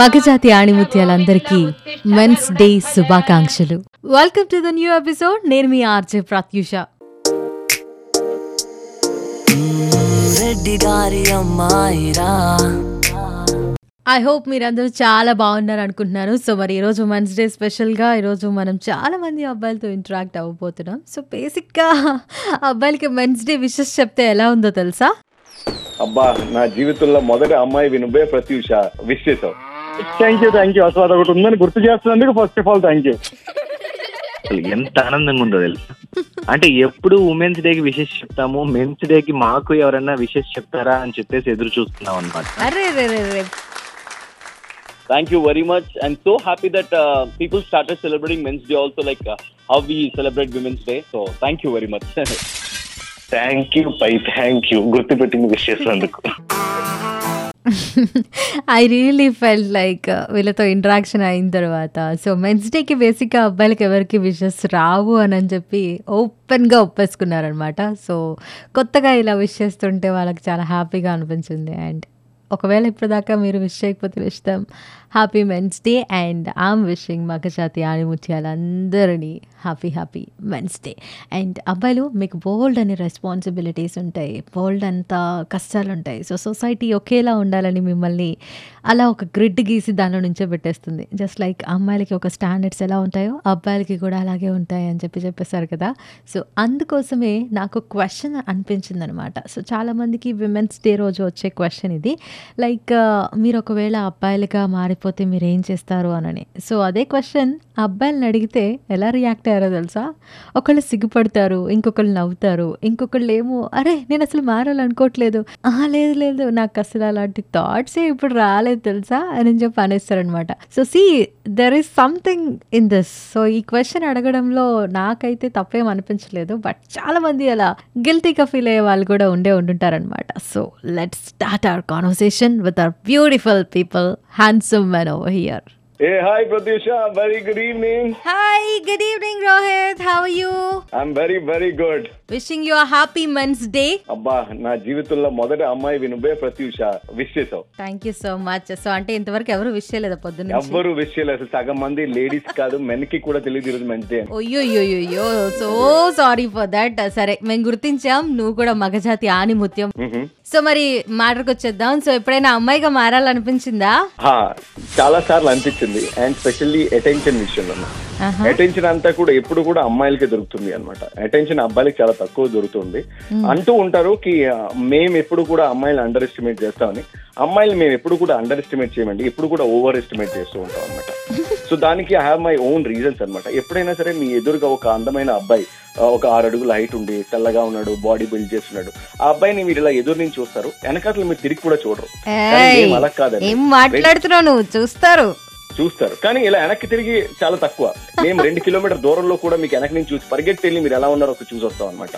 మగజాతి ఆణిముత్యాలందరికీ men's day శుభాకాంక్షలు. Welcome to the new episode. నేను మీ ఆర్జే ప్రత్యూష. ఐ హోప్ మీరందరూ చాలా బాగున్నారు అనుకుంటున్నాను. సో మరి ఈరోజు మెన్స్ డే స్పెషల్గా ఈరోజు మనం చాలా మంది అబ్బాయిలతో ఇంటరాక్ట్ అవ్వబోతున్నాం. సో బేసిక్గా అబ్బాయిలకి మెన్స్ డే విషెస్ చెప్తే ఎలా ఉందో తెలుసా? అబ్బా, నా జీవితంలో మొదటి అమ్మాయి వినుబే ప్రత్యూష. విష్ చేసావు. Thank you. అసలు అది ఒకటి ఉందని గుర్తు చేస్తున్నందుకు first of all thank you. ఎంత ఆనందంగా ఉందో తెలుసా? అంటే ఎప్పుడు ఉమెన్స్ డే కి విషెస్ చెప్తాము, మెన్స్ డే కి మాకు ఎవరైనా విషెస్ చెప్తారా అని చెప్పేసి ఎదురు చూస్తున్నాం అన్నమాట. Thank you very much. I'm so happy that people started celebrating Men's Day also, like how we celebrate Women's Day. So thank you very much. Thank you పై థ్యాంక్ యూ గుర్తుపెట్టింది విష్ చేసినందుకు. I really felt like వీళ్ళతో interaction అయిన తర్వాత. So men's డేకి బేసిక్గా అబ్బాయిలకి ఎవరికి విషెస్ రావు అని చెప్పి ఓపెన్గా ఒప్పేసుకున్నారనమాట. సో కొత్తగా ఇలా విష్ చేస్తుంటే వాళ్ళకి చాలా హ్యాపీగా అనిపించింది. అండ్ ఒకవేళ ఇప్పటిదాకా మీరు విష్ చేయకపోతే విషయం, happy men's day. And I'm wishing మగజాతి ఆణిముత్యాలందరినీ హ్యాపీ మెన్స్ డే. అండ్ అబ్బాయిలు, మీకు బోల్డ్ అని రెస్పాన్సిబిలిటీస్ ఉంటాయి, బోల్డ్ అంత కష్టాలు ఉంటాయి. సో సొసైటీ ఒకేలా ఉండాలని మిమ్మల్ని అలా ఒక గ్రిడ్ గీసి దానిలో నుంచే పెట్టేస్తుంది. జస్ట్ లైక్ అమ్మాయిలకి ఒక స్టాండర్డ్స్ ఎలా ఉంటాయో అబ్బాయిలకి కూడా అలాగే ఉంటాయి అని చెప్పేశారు కదా. సో అందుకోసమే నాకు క్వశ్చన్ అనిపించింది అనమాట. సో చాలామందికి విమెన్స్ డే రోజు వచ్చే క్వశ్చన్ ఇది, లైక్ మీరు ఒకవేళ అబ్బాయిలుగా మారిపోతే మీరు ఏం చేస్తారు అని. సో అదే క్వశ్చన్ అబ్బాయిలను అడిగితే ఎలా రియాక్ట్ అయ్యారో తెలుసా? ఒకళ్ళు సిగ్గుపడతారు, ఇంకొకళ్ళు నవ్వుతారు, ఇంకొకళ్ళు ఏమో అరే నేను అసలు మారాలనుకోవట్లేదు, లేదు నాకు అసలు అలాంటి థాట్సే ఇప్పుడు రాలేదు తెలుసా అని చెప్పి అనేస్తారనమాట. So see there is something in this. So ఈ క్వశ్చన్ అడగడంలో నాకైతే తప్పేం అనిపించలేదు, బట్ చాలామంది అలా గిల్టీగా ఫీల్ అయ్యే వాళ్ళు కూడా ఉంటుంటారనమాట. So let's start our conversation with our beautiful people, handsome men over here. Hey, hi Pratisha, very good evening. Hi, good evening Rohit, how are you? I'm very, very good. Wishing you a happy Men's Day. Abba, na jeevitullo modata ammayi vinube Pratisha, wish chesav. Thank you so much. So ante intavaraku evaru wish cheyaleda poddunchi. Evaru wish cheyaledu, sagam mandi ladies kaadu men ki kuda teliyadu iroju Men's Day. Oyyoyyoyyo, so sorry for that. Sare, men gurtincham, nu kuda magajati ani mutyam. So మరి మ్యాటర్కి వచ్చేద్దాం. So ఎప్పుడైనా అమ్మాయిగా మారాలనిపించిందా? చాలా సార్లు అనిపించింది. And specially attention విషయంలో attention అంతా కూడా ఎప్పుడు కూడా అమ్మాయిలకే దొరుకుతుంది అనమాట. అటెన్షన్ అబ్బాయిలకి చాలా తక్కువ దొరుకుతుంది అంటూ ఉంటారు కి మేము ఎప్పుడు కూడా అమ్మాయిలు అండర్ ఎస్టిమేట్ చేస్తామని. అమ్మాయిలు మేము ఎప్పుడు కూడా అండర్ ఎస్టిమేట్ చేయమండి, ఎప్పుడు కూడా ఓవర్ ఎస్టిమేట్ చేస్తూ ఉంటాం అనమాట. సో దానికి I have my own reasons అనమాట. ఎప్పుడైనా సరే మీ ఎదురుగా ఒక అందమైన అబ్బాయి, ఒక 6 అడుగుల హైట్ ఉండి తెల్లగా ఉన్నాడు, బాడీ బిల్డ్ చేస్తున్నాడు, ఆ అబ్బాయిని మీరు ఇలా ఎదురు నుంచి చూస్తారు, వెనకాతలు మీరు తిరిగి కూడా చూడరు. అలా కాదు, చూస్తారు కానీ ఇలా వెనక్కి తిరిగి చాలా తక్కువ. మేము 2 కిలోమీటర్ దూరంలో కూడా మీకు వెనక నుంచి చూసి పరిగెట్టి వెళ్ళి మీరు ఎలా ఉన్నారో చూసి వస్తాం అనమాట.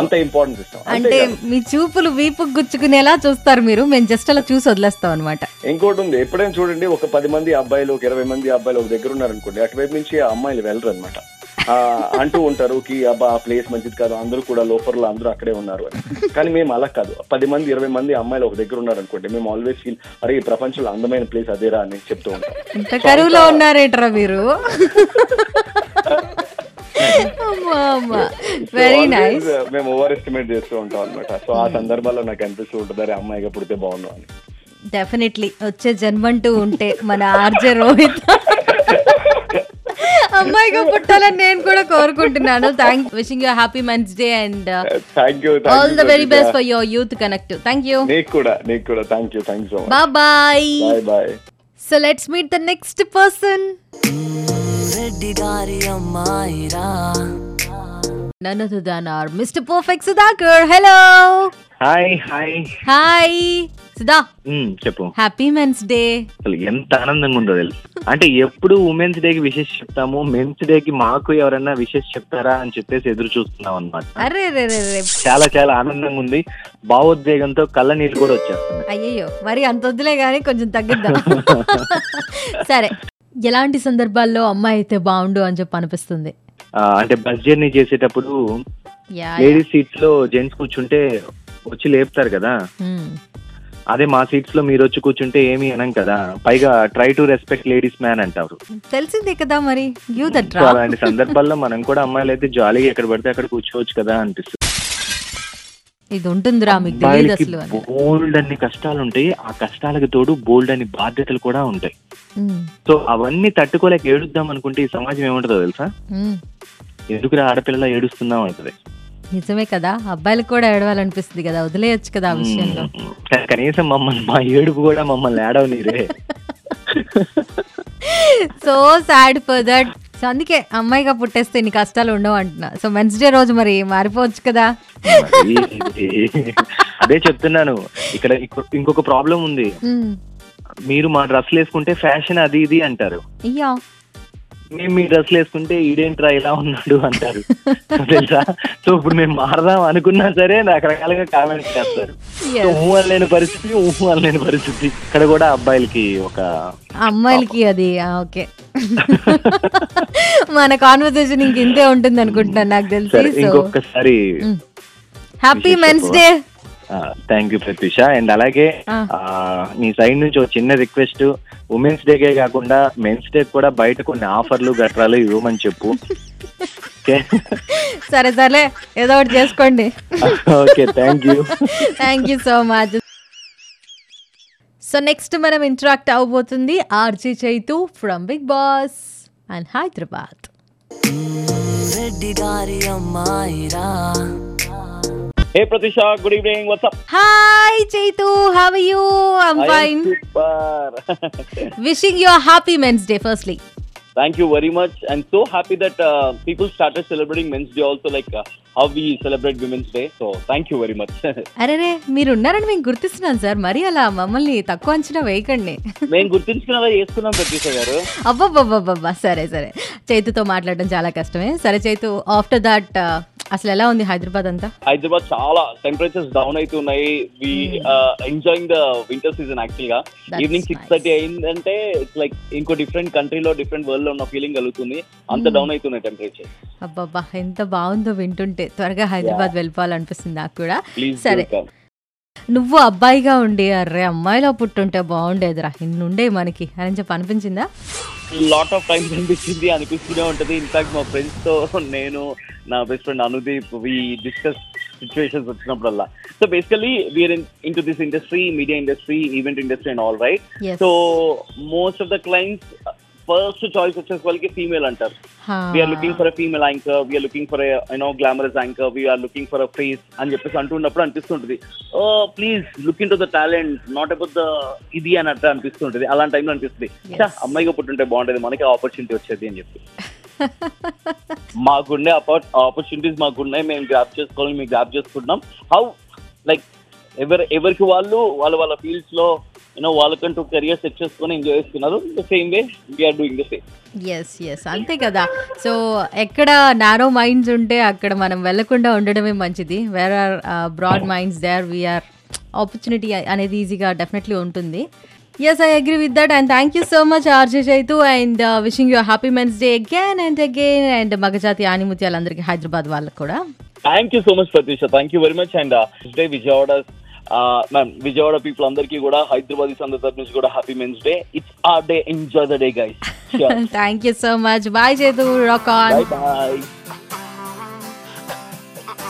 అంత ఇంపార్టెన్స్ ఇస్తాం. అంటే మీ చూపులు వీపు గుచ్చుకునేలా చూస్తారు మీరు, మేము జస్ట్ అలా చూసి వదిలేస్తాం అనమాట. ఇంకోటి ఉంది, ఎప్పుడైనా చూడండి ఒక 10 మంది అబ్బాయిలు, ఒక 20 మంది అబ్బాయిలు ఒక దగ్గర ఉన్నారనుకోండి, అటువైపు నుంచి ఆ అమ్మాయిలు వెళ్ళరు అనమాట. అంటూ ఉంటారు కి అబ్బా ప్లేస్ మంచిది కాదు, అందరూ కూడా లోఫర్లో అందరూ అక్కడే ఉన్నారు అని. కానీ మేము అలా కాదు, 10 మంది 20 మంది అమ్మాయిలు ఒక దగ్గర ఉన్నారు అనుకోండి, మేము ఆల్వేస్ ఫీల్ అరే ఈ ప్రపంచంలో అందమైన ప్లేస్ అదేరా అని చెప్తూ ఉంటాం. మీరు మేము ఓవర్ ఎస్టిమేట్ చేస్తూ ఉంటాం అనమాట. సో ఆ సందర్భాల్లో నాకు అనిపిస్తూ ఉంటుంది అరే అమ్మాయిగా పుడితే బాగున్నాం అని. డెఫినెట్లీ వచ్చే జన్మంటూ ఉంటే మన ఆర్జే రోహిత్ అమ్మాయిగా పుట్టాలని నేను కూడా కోరుకుంటున్నాను. Thank you. Wishing you happy men's day and all the very best for your youth connect. Thank you. నీకు కూడా thank you. Thanks so much. Bye bye bye. So let's meet the next person. నన్నదుదానార్ mister perfect Sudhakar. Hello. Hi Sudha, చెప్పు. Happy men's day. ఎంత ఆనందంగా ఉందో తెలుసు. అంటే ఎప్పుడు ఉమెన్స్ డే కి విషెస్ చెప్తాము, మెన్స్ డే కి మాకు ఎవరైనా విషెస్ చెప్తారా అని చెప్పేసి ఎదురు చూస్తున్నాం అనమాట. చాలా చాలా ఆనందంగా ఉంది, భావోద్వేగంతో కళ్ళ నీళ్ళు కూడా వచ్చేస్తున్నాయి. అయ్యో మరి అంత వద్దులే గానీ కొంచెం తగ్గిద్దాం. సరే, ఎలాంటి సందర్భాల్లో అమ్మాయి అయితే బాగుండు అని చెప్పి అనిపిస్తుంది? అంటే బస్ జర్నీ చేసేటప్పుడు లేడీస్ సీట్స్ లో జెంట్స్ కూర్చుంటే వచ్చి లేపుతారు కదా, అదే మా సీట్స్ లో మీరు వచ్చి కూర్చుంటే ఏమి అనం కదా, పైగా try to respect ladies man అంటారు. తెలిసిందే కదా మరి. అలాంటి సందర్భాల్లో మనం కూడా అమ్మాయిలు అయితే జాలీగా ఎక్కడ పడితే అక్కడ కూర్చోవచ్చు కదా అనిపిస్తుంది. ఇది ఉంటుందిరా మీకు తెలియదు అసలు. బోల్డ్ అన్ని కష్టాలు ఉంటాయి, ఆ కష్టాలకు తోడు బోల్డ్ అన్ని బాధ్యతలు కూడా ఉంటాయి. సో అవన్నీ తట్టుకోలేక ఏడుద్దాం అనుకుంటే ఈ సమాజం ఏముంటుందో తెలుసా, ఎందుకు ఆడపిల్లలా ఏడుస్తున్నాం అంటది. నిజమే కదా, అబ్బాయిలకు కూడా ఏడవాలనిపిస్తుంది కదా, వదిలేయచ్చు కదా ఆ విషయంలో. కనీసం మమ్మల్ని, మా ఏడుపు కూడా మమ్మల్ని ఏడవనీరే. So sad for that. So అందుకే అమ్మాయిగా పుట్టేస్తే ఇన్ని కష్టాలు ఉండవు అంటున్నా. సో మెన్స్ డే రోజు మరి మారిపోవచ్చు కదా. అదే చెప్తున్నాను, ఇక్కడ ఇంకొక ప్రాబ్లం ఉంది. మీరు మా డ్రెస్సులు వేసుకుంటే ఫ్యాషన్ అది ఇది అంటారు, మేము మీ డ్రెస్సులు వేసుకుంటే ఈడేంట్రా ఇలా ఉన్నాడు అంటారు తెలుసా. సో ఇప్పుడు మేము మారదాం అనుకున్నా సరే రకరకాలుగా కామెంట్స్ చేస్తారు. ఊహు అనలేని పరిస్థితి, ఊహు అనలేని పరిస్థితి. ఇక్కడ కూడా అబ్బాయిలకి ఒక అమ్మాయిలకి అది. ఓకే, మన కాన్వర్సేషన్ ఇంక ఇంతే ఉంటుంది అనుకుంటున్నాను నాకు తెలిసి. ఇంకొకసారి happy men's day. Thank you Pratyusha. And అలాగే మీ సైడ్ నుంచి ఒక చిన్న రిక్వెస్ట్, ఉమెన్స్ డేకే కాకుండా మెన్స్ డే కూడా బయట కొన్ని ఆఫర్లు గట్రాలు ఇవ్వమని చెప్పు. సరే సరే, ఏదో ఒకటి చేసుకోండి. Okay, thank you. Thank you so much. So next మనం ఇంటరాక్ట్ అవబోతుంది RJ Chaitu from Bigg Boss and Hyderabad. Hey Pratisha, good evening, what's up? Hi Chaitu, how are you? I'm fine. Super. Wishing you a happy Men's Day firstly. Thank you very much. I'm so happy that people started celebrating Men's Day also, like how we celebrate Women's Day. So thank you very much. Arere, meer unnarani mem gurtistunam sir, mari ala mammalni takku anchina veyakandi. Mem gurtistunala chestunnam Pratisha garu. Abbabba sare sare. Chaitu tho maatladam chaala kashtame. Sare Chaitu, after that అసలు ఎలా ఉంది హైదరాబాద్ అంతా? హైదరాబాద్ చాలా temperatures down అవుతున్నాయి. We enjoying the winter season. Actual గా evening 6:30 అయిందంటే it's like ఇంకో different కంట్రీలో, డిఫరెంట్ వరల్డ్ లో ఉన్న ఫీలింగ్ కలుగుతుంది. అంత డౌన్ అవుతున్నాయి టెంపరేచర్. అబ్బా, ఎంత బాగుందో వింటుంటే, త్వరగా హైదరాబాద్ వెళ్ళిపోవాలనిపిస్తుంది నాకు కూడా. సరే, నువ్వు అబ్బాయిగా ఉండి అర్రే అమ్మాయిలో పుట్టుంటే బాగుండేదిరా, ఇన్నుండే మనకి అని చెప్పి అనిపించిందా? లాట్ ఆఫ్ టైమ్స్ అనిపించింది, అనిపిస్తూనే ఉంటుంది. ఇన్ఫాక్ట్ మా ఫ్రెండ్స్ తో నేను, నా best friend Anudeep, we discuss situations వచ్చినప్పుడల్లా. So basically we are into this industry, media industry, event industry and all right. So most of the clients first choice వచ్చే వాళ్ళకి female అంటారు. We are looking for a female anchor, we are looking for you know glamorous anchor, we are looking for a face అని చెప్పేసి అంటున్నప్పుడు అనిపిస్తుంటుంది, please look into the talent, not about the ఇది అని అట్లా అనిపిస్తుంటుంది. అలాంటి టైంలో అనిపిస్తుంది, అమ్మాయిగా పుట్టుంటే బాగుంటుంది, మనకి ఆపర్చునిటీ వచ్చేది అని చెప్పి. మాకుండే ఆపర్చునిటీస్ మాకున్నాయి, మేము గ్రాప్ చేసుకోవాలి, మేము గ్రాప్ చేసుకుంటున్నాం. హౌ లైక్ ఎవరికి వాళ్ళు వాళ్ళ ఫీల్డ్స్ లో వాళ్ళకంటూ కెరియర్ సెట్ చేసుకొని ఎంజాయ్ చేస్తున్నారు. Same way we are doing the same. yes yes అంతే కదా. సో ఎక్కడ నారో మైండ్స్ ఉంటే అక్కడ మనం వెళ్ళకుండా ఉండడమే మంచిది. Where are broad minds there we are opportunity అనేది ఈజీగా డెఫినెట్లీ ఉంటుంది. yes I agree with that and thank you so much RJ Chaitu and wishing you a happy Men's Day again and again and Magajaathi animutyalu andariki Hyderabad vallaku kuda thank you so much Pratisha, thank you very much and today Vijayawada Vijayawada people అందరికీ కూడా, హైదరాబాద్ అందరి నుంచి కూడా happy men's day. It's our day, enjoy the day guys. Thank you so much. Bye Chaitu, rock on. Bye bye.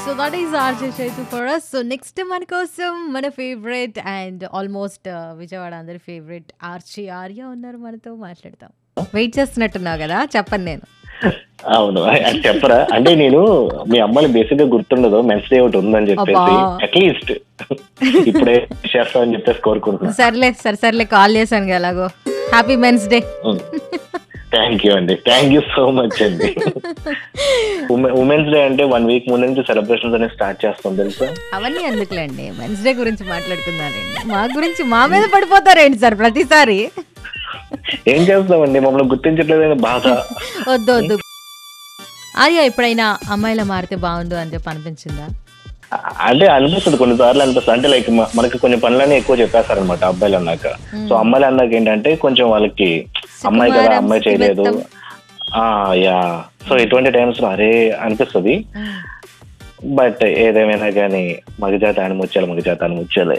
So that is RJ Chaitu for us. So next మన కోసం మన favourite and almost Vijayawada అందరి favourite arch Arya ఉన్నారు, మనతో మాట్లాడతాం. Wait చేస్తున్నట్టున్నావు కదా, చెప్పను నేను. అవును చెప్పరా అంటే, నేను మీ అమ్మాయి బేసిక్ గా గుర్తుండదు మెన్స్ డే ఒకటి ఉందని చెప్పేసి, అట్లీస్ట్ ఇప్పుడే చేస్తా అని చెప్పేసి కోరుకుంటున్నాను. సర్లే కాల్ చేశాను ఎలాగో. Happy men's day. Thank you అండి, థ్యాంక్ యూ సో మచ్ అండి. ఉమెన్స్ డే అంటే 1 week ముందు నుంచి సెలబ్రేషన్స్ అనేది స్టార్ట్ చేస్తాం తెలుసా. అవన్నీ ఎందుకులేండి, మెన్స్ డే గురించి మాట్లాడుకున్నారండి, మా గురించి మా మీద పడిపోతారండి సార్ ప్రతిసారి. ఏం చేస్తామండి, మమ్మల్ని గుర్తించట్లేదు బాధ. వద్దు ఆర్య, ఎప్పుడైనా అమ్మాయిలా మారితే బాగుండు అని చెప్పి అనిపించిందా? అంటే అనిపిస్తుంది, కొన్నిసార్లు అనిపిస్తుంది. అంటే లైక్ మనకి కొన్ని పనులన్నీ ఎక్కువ చెప్పేస్తారు అనమాట అబ్బాయిలు అన్నాక. సో అమ్మాయిలు అన్నాక ఏంటంటే కొంచెం వాళ్ళకి అమ్మాయి కదా, అమ్మాయి చేయలేదు యా. సో ఇటువంటి టైమ్స్ అరే అనిపిస్తుంది. బట్ ఏదేమైనా కానీ మగజాత అని ముచ్చాలి, మగజాత అని ముచ్చాలి.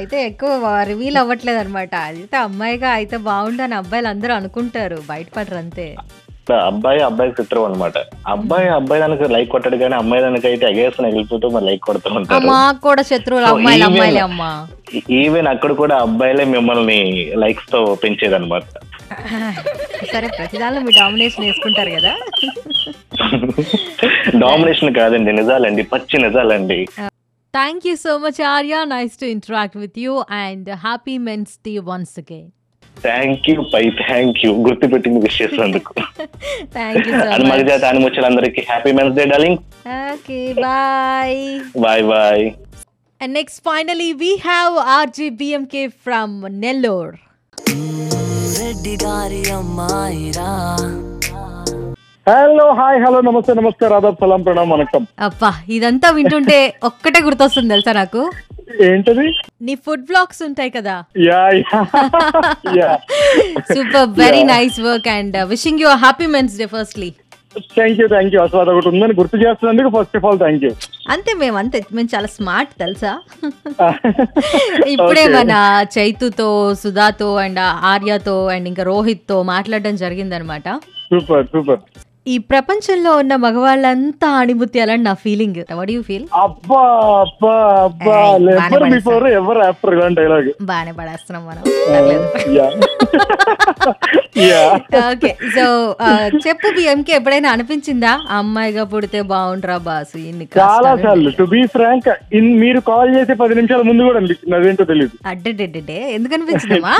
అయితే ఎక్కువ రివీల్ అవ్వట్లేదు అనమాట. అయితే అమ్మాయిగా అయితే బాగుండు అని అబ్బాయిలు అందరూ అనుకుంటారు, బయటపడరు అంతే. అబ్బాయి అబ్బాయికి చిత్రం అనమాట. అబ్బాయి అబ్బాయి దానికి లైక్ కొట్టాడు కానీ అమ్మాయి దానికి అయితే అగేస్ట్ వెళ్ళిపోతూ మరి లైక్ కొడుతూ ఉంటారు. ఈవెన్ అక్కడ కూడా అబ్బాయిలే మిమ్మల్ని లైక్స్ తో పెంచేది అనమాట. సరే ప్రతిదానిలో మీ డామినేషన్ వేసుకుంటారు కదా. డామినేషన్ కాదండి, నిజాలండి, పచ్చి నిజాలండి. Thank you so much Arya, nice to interact with you and happy men's day once again. Thank you పై, థ్యాంక్ యూ గుర్తుపెట్టింది విష్ చేసినందుకు. మగజాతి ఆనిముచ్చలందరికీ happy men's day darling. Okay bye bye bye. And next finally we have RG BMK from Nellore. Hello hi hello నమస్తే నమస్తే రాధా సలాం ప్రణామ్ వనకం. అబ్బా ఇదంతా వింటుంటే ఒక్కటే గుర్తొస్తుంది తెలుసా నాకు, ఏంటది నీ ఫుడ్ బ్లాగ్స్ ఉంటాయి కదా. Super, very nice work and wishing you a happy men's day firstly. Thank you thank you అస్వాద ఒకటి ఉందని గుర్తు చేస్తున్నందుకు ఫస్ట్ ఆఫ్ ఆల్ థాంక్యూ. అంతే మేము చాలా స్మార్ట్ తెలుసా. ఇప్పుడే మన చైతుతో, సుధాతో అండ్ ఆర్యతో అండ్ ఇంకా రోహిత్ తో మాట్లాడడం జరిగింది అనమాట. Super super. ఈ ప్రపంచంలో ఉన్న మగవాళ్ళంతా ఆణిముత్యాలని నా ఫీలింగ్. What you feel? అబ్బా అబ్బా అబ్బా ఎవర్ బిఫోర్ ఎవర్ ఆఫ్టర్ ఇలాంటి డైలాగ్ బానే పడేస్తున్నాం మనం. ఓకే సో చెప్పు BMK, ఎప్పుడైనా అనిపించిందా అమ్మాయిగా పుడితే బాగుండ్రా బాసు? చాలా సార్లు టు బి ఫ్రాంక్ మీరు కాల్ చేసే 10 నిమిషాల ముందు కూడా అనిపించింది. అదేంటో తెలియదు. అడ్డే ఎందుకు అనిపించిందమ్మా?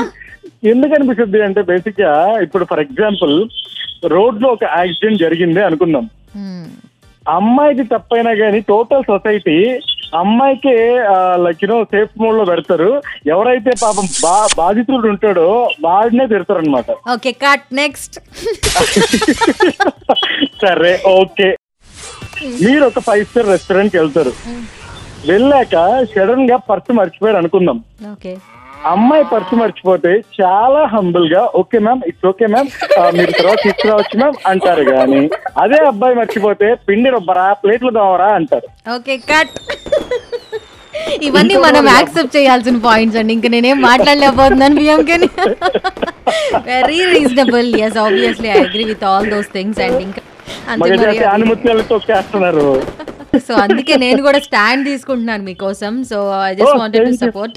ఎందుకు అనిపిస్తుంది అంటే బేసిక్ గా ఇప్పుడు ఫర్ ఎగ్జాంపుల్ రోడ్ లో ఒక యాక్సిడెంట్ జరిగింది అనుకుందాం, అమ్మాయికి తప్పైనా కానీ టోటల్ సొసైటీ అమ్మాయికే లైక్ యూనో సేఫ్ మోడ్ లో పెడతారు. ఎవరైతే పాపం బాధితుడు ఉంటాడో వాడినే తిడతారు అనమాట. Okay cut next. సరే ఓకే, మీరు ఒక 5 స్టార్ రెస్టారెంట్ కి వెళ్తారు, వెళ్ళాక సడన్ గా పర్సు మర్చిపోయారు అనుకుందాం. ఓకే అమ్మాయి పర్సు మర్చిపోతే చాలా హంబుల్ గా okay ma'am it's okay ma'am మీరు తర్వాత తీసుకురావచ్చు మ్యామ్ అంటారు. కానీ అదే అబ్బాయి మర్చిపోతే పిండి రొబ్బరా ప్లేట్లు దోమరా అంటారు. Okay cut. ఇవన్నీ మనం యాక్సెప్ట్ చేయాల్సిన పాయింట్స్ అండి. ఇంకా నేనేం మాట్లాడలేకపోతున్నాను BMK. Very reasonable. yes obviously I agree with all those things and ఇంకా అంతే అనుమతులతో చేస్తున్నారు. సో అందుకే నేను కూడా స్టాండ్ తీసుకుంటున్నాను మీకోసం. So I just wanted to support.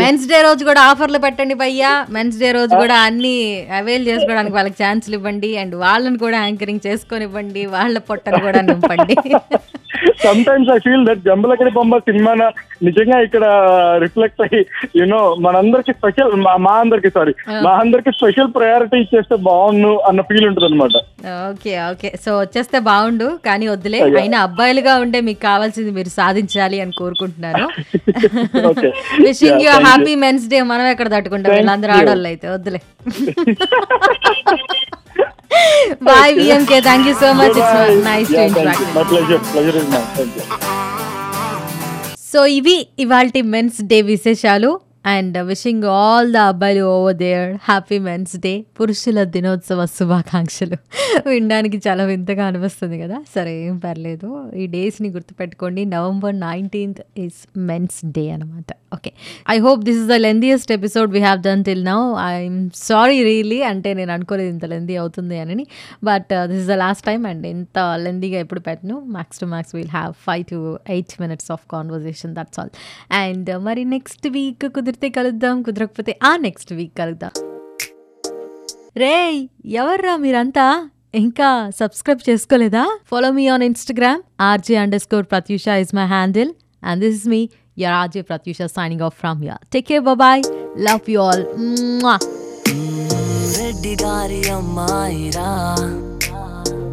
Men's day రోజు కూడా ఆఫర్లు పెట్టండి భయ్యా. మెన్స్ డే రోజు కూడా అన్ని అవైల్ చేసుకోవడానికి వాళ్ళకి ఛాన్సులు ఇవ్వండి అండ్ వాళ్ళని కూడా యాంకరింగ్ చేసుకోనివ్వండి, వాళ్ళ పొట్టను కూడా నింపండి. Sometimes I feel that Jambalakadi బొమ్మ సినిమాన నిజంగా ఇక్కడ రిఫ్లెక్ట్ అయ్యి యూనో మనందరికి స్పెషల్ మా అందరికి స్పెషల్ ప్రయారిటీ ఇచ్చేస్తే బాగుండు అన్న ఫీల్ ఉంటుంది అనమాట. ఓకే ఓకే సో వచ్చేస్తే బాగుండు కానీ వద్దులే, అయినా అబ్బాయిలుగా ఉండే మీకు కావాల్సింది మీరు సాధించాలి అని కోరుకుంటున్నాను. Wishing you happy men's day. మనం ఎక్కడ తట్టుకుంటాం వీళ్ళందరూ ఆడవాళ్ళు అయితే, వద్దులే. Bye BMK, thank you so much, it's nice to interact. So ఇవి ఇవాల్టి మెన్స్ డే విశేషాలు అండ్ విషింగ్ ఆల్ ద అబ్బాయిలు over there happy men's day, పురుషుల దినోత్సవ శుభాకాంక్షలు. వినడానికి చాలా వింతగా అనిపిస్తుంది కదా, సరే ఏం పర్లేదు. ఈ డేస్ని గుర్తుపెట్టుకోండి. November 19th is men's day అనమాట. Okay I hope this is the lengthiest episode we have done till now. I'm sorry really, అంటే నేను అనుకోలేదు ఇంత లెందీ అవుతుంది అని, but this is the last time and ఇంత లెందీగా ఎప్పుడు పెట్టను. Max to max we'll have 5 to 8 minutes of conversation, that's all. And మరి నెక్స్ట్ వీక్ కుదిరితే కలుద్దాం, కుదరకపోతే ఆ నెక్స్ట్ వీక్ కలుద్దాం. రేయ్ ఎవర్రా మీరంతా ఇంకా సబ్స్క్రైబ్ చేసుకోలేదా? Follow me on Instagram, RJ_Pratyusha is my handle and this is me, your RJ Pratyusha signing off from here. Take care, bye-bye, love you all.